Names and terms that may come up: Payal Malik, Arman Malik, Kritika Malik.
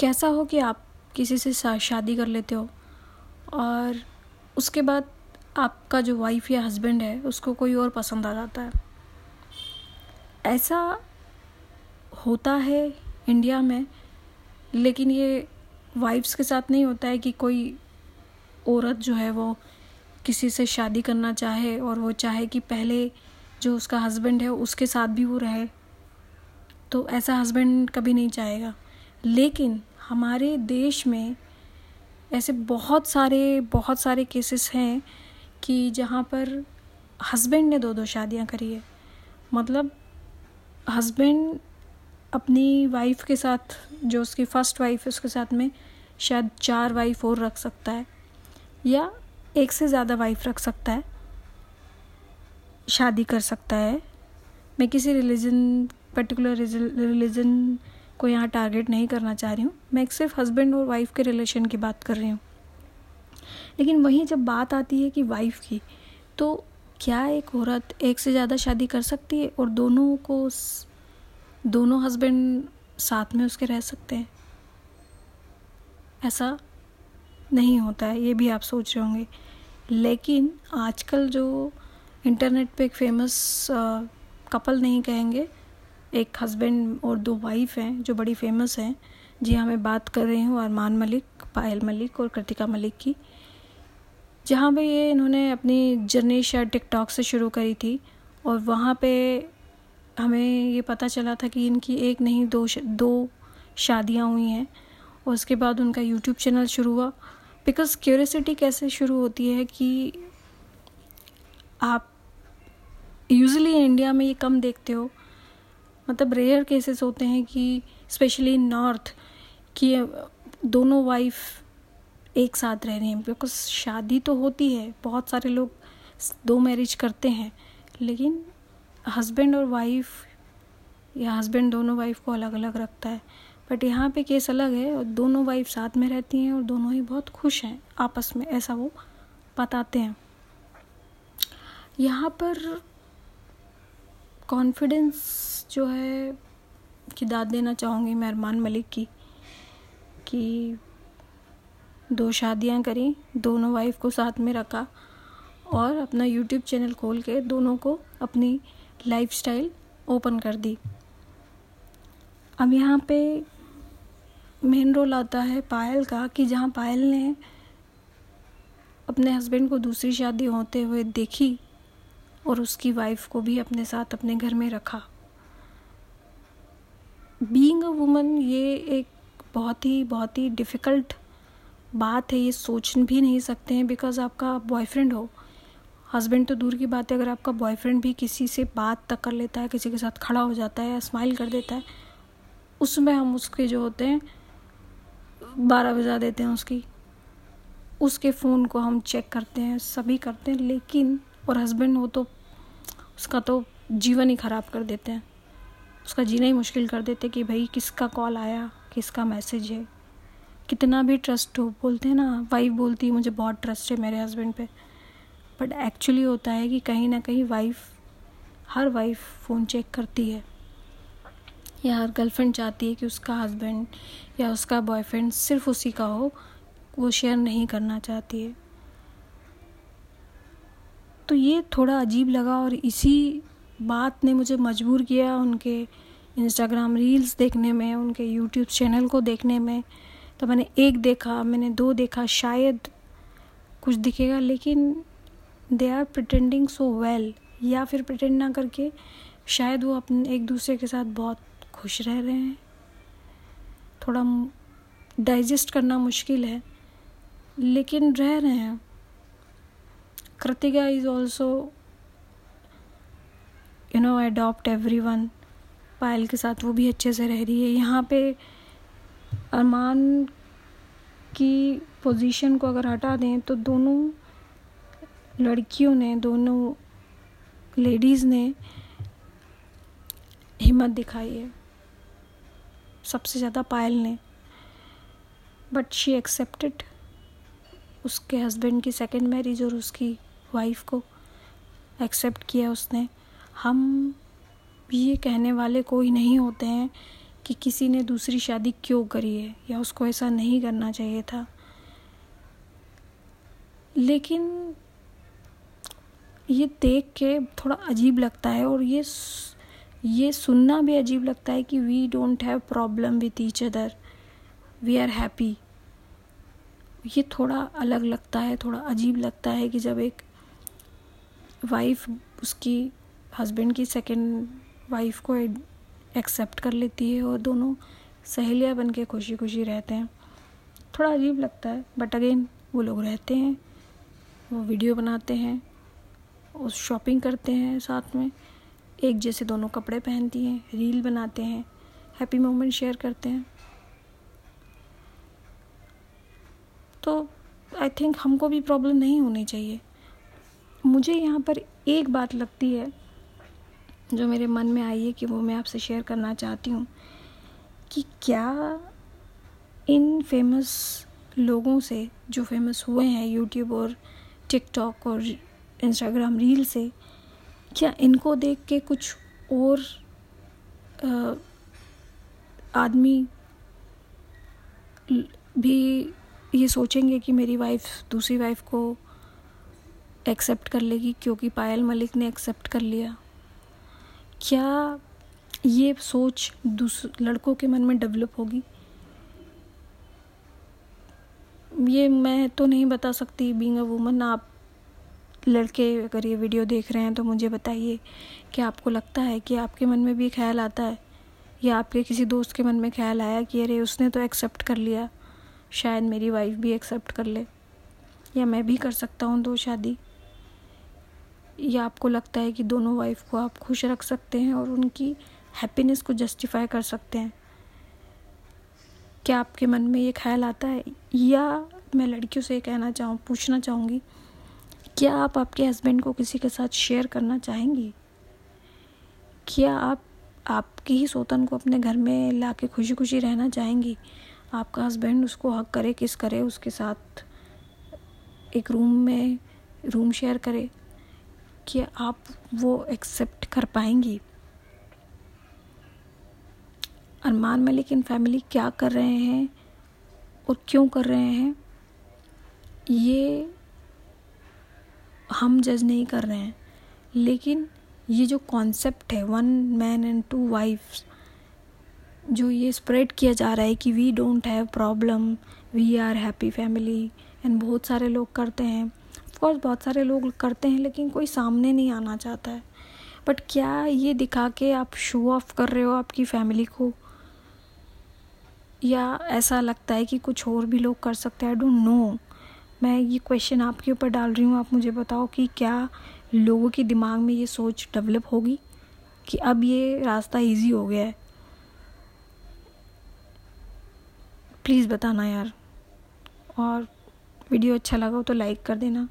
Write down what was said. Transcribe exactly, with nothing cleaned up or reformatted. कैसा हो कि आप किसी से शादी कर लेते हो और उसके बाद आपका जो वाइफ या हस्बैंड है उसको कोई और पसंद आ जाता है। ऐसा होता है इंडिया में, लेकिन ये वाइफ्स के साथ नहीं होता है कि कोई औरत जो है वो किसी से शादी करना चाहे और वो चाहे कि पहले जो उसका हस्बैंड है उसके साथ भी वो रहे, तो ऐसा हस्बैंड कभी नहीं चाहेगा। लेकिन हमारे देश में ऐसे बहुत सारे बहुत सारे केसेस हैं कि जहाँ पर हस्बैंड ने दो दो शादियाँ करी है। मतलब हस्बैंड अपनी वाइफ के साथ, जो उसकी फ़र्स्ट वाइफ है उसके साथ में शायद चार वाइफ और रख सकता है या एक से ज़्यादा वाइफ रख सकता है, शादी कर सकता है। मैं किसी रिलीजन पर्टिकुलर रिलीजन को यहाँ टारगेट नहीं करना चाह रही हूँ, मैं सिर्फ हस्बैंड और वाइफ के रिलेशन की बात कर रही हूँ। लेकिन वहीं जब बात आती है कि वाइफ की, तो क्या एक औरत एक से ज़्यादा शादी कर सकती है और दोनों को दोनों हस्बैंड साथ में उसके रह सकते हैं? ऐसा नहीं होता है, ये भी आप सोच रहे होंगे। लेकिन आजकल जो इंटरनेट पे एक फेमस कपल, नहीं कहेंगे, एक हस्बैंड और दो वाइफ हैं जो बड़ी फेमस हैं। जी हाँ, मैं बात कर रही हूँ अरमान मलिक, पायल मलिक और कृतिका मलिक की, जहाँ पे ये इन्होंने अपनी जर्नी शायद टिकटॉक से शुरू करी थी और वहाँ पे हमें ये पता चला था कि इनकी एक नहीं दो दो शादियाँ हुई हैं। और उसके बाद उनका यूट्यूब चैनल शुरू हुआ। बिकॉज क्यूरियोसिटी कैसे शुरू होती है कि आप यूजुअली इंडिया में ये कम देखते हो, मतलब रेयर केसेस होते हैं कि स्पेशली नॉर्थ कि दोनों वाइफ एक साथ रह रही हैं। बिकॉज शादी तो होती है, बहुत सारे लोग दो मैरिज करते हैं, लेकिन हस्बैंड और वाइफ या हस्बैंड दोनों वाइफ को अलग अलग रखता है। बट यहाँ पे केस अलग है और दोनों वाइफ साथ में रहती हैं और दोनों ही बहुत खुश हैं आपस में, ऐसा वो बताते हैं। यहाँ पर कॉन्फिडेंस जो है कि दाद देना चाहूँगी मैं अरमान मलिक की, कि दो शादियाँ करी, दोनों वाइफ को साथ में रखा और अपना यूट्यूब चैनल खोल के दोनों को अपनी लाइफस्टाइल ओपन कर दी। अब यहाँ पे मेन रोल आता है पायल का, कि जहाँ पायल ने अपने हस्बैंड को दूसरी शादी होते हुए देखी और उसकी वाइफ को भी अपने साथ अपने घर में रखा। बीइंग अ वुमन ये एक बहुत ही बहुत ही डिफ़िकल्ट बात है, ये सोच भी नहीं सकते हैं। बिकॉज़ आपका बॉयफ्रेंड हो, हस्बैंड तो दूर की बात है, अगर आपका बॉयफ्रेंड भी किसी से बात तक कर लेता है, किसी के साथ खड़ा हो जाता है या स्माइल कर देता है, उसमें हम उसके जो होते हैं बारह बजा देते हैं, उसकी उसके फ़ोन को हम चेक करते हैं, सभी करते हैं। लेकिन और हस्बैंड हो तो उसका तो जीवन ही ख़राब कर देते हैं, उसका जीना ही मुश्किल कर देते हैं कि भाई किसका कॉल आया, किसका मैसेज है, कितना भी ट्रस्ट हो। बोलते हैं ना, वाइफ बोलती है मुझे बहुत ट्रस्ट है मेरे हस्बैंड पे, बट एक्चुअली होता है कि कहीं ना कहीं वाइफ, हर वाइफ फ़ोन चेक करती है, या हर गर्लफ्रेंड चाहती है कि उसका हस्बैंड या उसका बॉयफ्रेंड सिर्फ उसी का हो, वो शेयर नहीं करना चाहती है। तो ये थोड़ा अजीब लगा और इसी बात ने मुझे मजबूर किया उनके इंस्टाग्राम रील्स देखने में, उनके यूट्यूब चैनल को देखने में। तो मैंने एक देखा, मैंने दो देखा, शायद कुछ दिखेगा, लेकिन they are pretending so well, या फिर प्रिटेंड ना करके शायद वो अपने एक दूसरे के साथ बहुत खुश रह रहे हैं। थोड़ा डाइजेस्ट करना मुश्किल है, लेकिन रह रहे हैं। Kritika is also you know adopt everyone, Payal के साथ वो भी अच्छे से रह रही है। यहाँ पे अरमान की पोजीशन को अगर हटा दें तो दोनों लड़कियों ने, दोनों लेडीज़ ने हिम्मत दिखाई है, सबसे ज़्यादा पायल ने। बट शी एक्सेप्टेड उसके हस्बैंड की सेकेंड मैरिज और उसकी वाइफ को एक्सेप्ट किया उसने। हम ये कहने वाले कोई नहीं होते हैं कि किसी ने दूसरी शादी क्यों करी है या उसको ऐसा नहीं करना चाहिए था। लेकिन ये देख के थोड़ा अजीब लगता है और ये ये सुनना भी अजीब लगता है कि we don't have problem with each other, we are happy. ये थोड़ा अलग लगता है, थोड़ा अजीब लगता है कि जब एक वाइफ उसकी हस्बैंड की सेकेंड वाइफ को एक्सेप्ट कर लेती है और दोनों सहेलियाँ बन के खुशी खुशी रहते हैं, थोड़ा अजीब लगता है। बट अगेन वो लोग रहते हैं, वो वीडियो बनाते हैं, उस शॉपिंग करते हैं साथ में, एक जैसे दोनों कपड़े पहनती हैं, रील बनाते हैं, हैप्पी मोमेंट शेयर करते हैं। तो आई थिंक हमको भी प्रॉब्लम नहीं होनी चाहिए। मुझे यहाँ पर एक बात लगती है जो मेरे मन में आई है कि वो मैं आपसे शेयर करना चाहती हूँ कि क्या इन फेमस लोगों से जो फेमस हुए हैं यूट्यूब और टिकटॉक और इंस्टाग्राम रील से, क्या इनको देख के कुछ और आ, आदमी भी ये सोचेंगे कि मेरी वाइफ दूसरी वाइफ को एक्सेप्ट कर लेगी क्योंकि पायल मलिक ने एक्सेप्ट कर लिया? क्या ये सोच दूसरे लड़कों के मन में डेवलप होगी? ये मैं तो नहीं बता सकती, बीइंग अ वुमन। आप लड़के अगर ये वीडियो देख रहे हैं तो मुझे बताइए कि आपको लगता है कि आपके मन में भी ख्याल आता है या आपके किसी दोस्त के मन में ख्याल आया कि अरे उसने तो एक्सेप्ट कर लिया, शायद मेरी वाइफ भी एक्सेप्ट कर ले या मैं भी कर सकता हूँ दो शादी। या आपको लगता है कि दोनों वाइफ को आप खुश रख सकते हैं और उनकी हैप्पीनेस को जस्टिफाई कर सकते हैं? क्या आपके मन में ये ख्याल आता है? या मैं लड़कियों से ये कहना चाहूँ पूछना चाहूँगी, क्या आप आपके हस्बैंड को किसी के साथ शेयर करना चाहेंगी? क्या आप आपकी ही सौतन को अपने घर में ला के खुशी खुशी रहना चाहेंगी? आपका हस्बैंड उसको हक करे, किस करे, उसके साथ एक रूम में रूम शेयर करे, कि आप वो एक्सेप्ट कर पाएंगी? अरमान मलिक इन फैमिली क्या कर रहे हैं और क्यों कर रहे हैं, ये हम जज नहीं कर रहे हैं। लेकिन ये जो कॉन्सेप्ट है one man and two wifes, जो ये स्प्रेड किया जा रहा है कि we don't have problem, we are happy family, and बहुत सारे लोग करते हैं, ऑफ कोर्स बहुत सारे लोग करते हैं, लेकिन कोई सामने नहीं आना चाहता है। बट क्या ये दिखा के आप शो ऑफ कर रहे हो आपकी फैमिली को, या ऐसा लगता है कि कुछ और भी लोग कर सकते हैं? I don't know. मैं ये क्वेश्चन आपके ऊपर डाल रही हूँ, आप मुझे बताओ कि क्या लोगों के दिमाग में ये सोच डेवलप होगी कि अब ये रास्ता ईजी हो गया है? प्लीज़ बताना यार। और वीडियो अच्छा लगा हो तो लाइक कर देना।